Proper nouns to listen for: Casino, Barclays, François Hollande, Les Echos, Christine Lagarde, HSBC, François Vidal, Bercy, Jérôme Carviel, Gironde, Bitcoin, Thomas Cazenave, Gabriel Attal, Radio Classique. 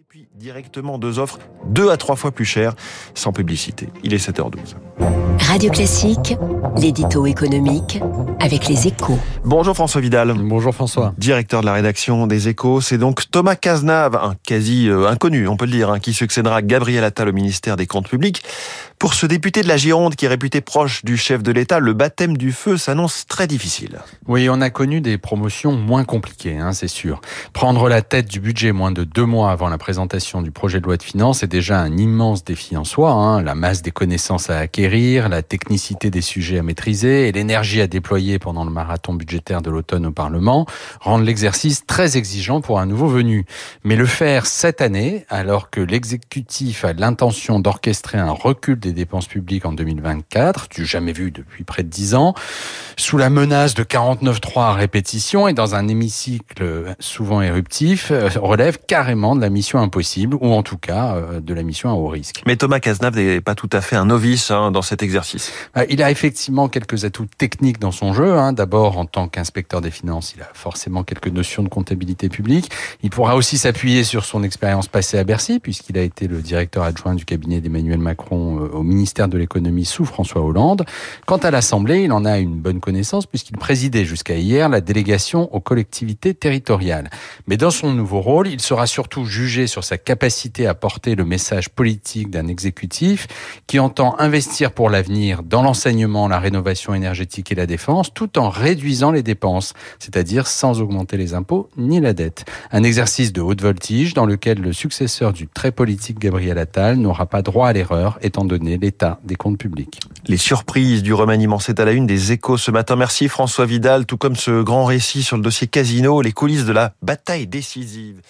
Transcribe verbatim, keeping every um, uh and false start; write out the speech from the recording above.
Et puis directement deux offres, deux à trois fois plus chères, sans publicité. Il est sept heures douze. Radio Classique, l'édito économique avec Les Echos. Bonjour François Vidal. Bonjour François. Directeur de la rédaction des Echos, c'est donc Thomas Cazenave, un quasi euh, inconnu, on peut le dire, hein, qui succédera à Gabriel Attal au ministère des Comptes Publics. Pour ce député de la Gironde qui est réputé proche du chef de l'État, le baptême du feu s'annonce très difficile. Oui, on a connu des promotions moins compliquées, hein, c'est sûr. Prendre la tête du budget moins de deux mois avant la présentation du projet de loi de finances est déjà un immense défi en soi, hein. La masse des connaissances à acquérir, la technicité des sujets à maîtriser et l'énergie à déployer pendant le marathon budgétaire de l'automne au Parlement rendent l'exercice très exigeant pour un nouveau venu. Mais le faire cette année, alors que l'exécutif a l'intention d'orchestrer un recul des dépenses publiques en deux mille vingt-quatre, du jamais vu depuis près de dix ans, sous la menace de quarante-neuf trois à répétition et dans un hémicycle souvent éruptif, relève carrément de la mission impossible, ou en tout cas euh, de la mission à haut risque. Mais Thomas Cazenave n'est pas tout à fait un novice, hein, dans cet exercice. Il a effectivement quelques atouts techniques dans son jeu, hein. D'abord, en tant qu'inspecteur des finances, il a forcément quelques notions de comptabilité publique. Il pourra aussi s'appuyer sur son expérience passée à Bercy, puisqu'il a été le directeur adjoint du cabinet d'Emmanuel Macron euh, au ministère de l'économie sous François Hollande. Quant à l'Assemblée, il en a une bonne connaissance puisqu'il présidait jusqu'à hier la délégation aux collectivités territoriales. Mais dans son nouveau rôle, il sera surtout jugé sur sa capacité à porter le message politique d'un exécutif qui entend investir pour l'avenir dans l'enseignement, la rénovation énergétique et la défense, tout en réduisant les dépenses, c'est-à-dire sans augmenter les impôts ni la dette. Un exercice de haute voltige dans lequel le successeur du très politique Gabriel Attal n'aura pas droit à l'erreur, étant donné l'état des comptes publics. Les surprises du remaniement, c'est à la une des Échos ce matin. Merci François Vidal, tout comme ce grand récit sur le dossier Casino, les coulisses de la bataille décisive.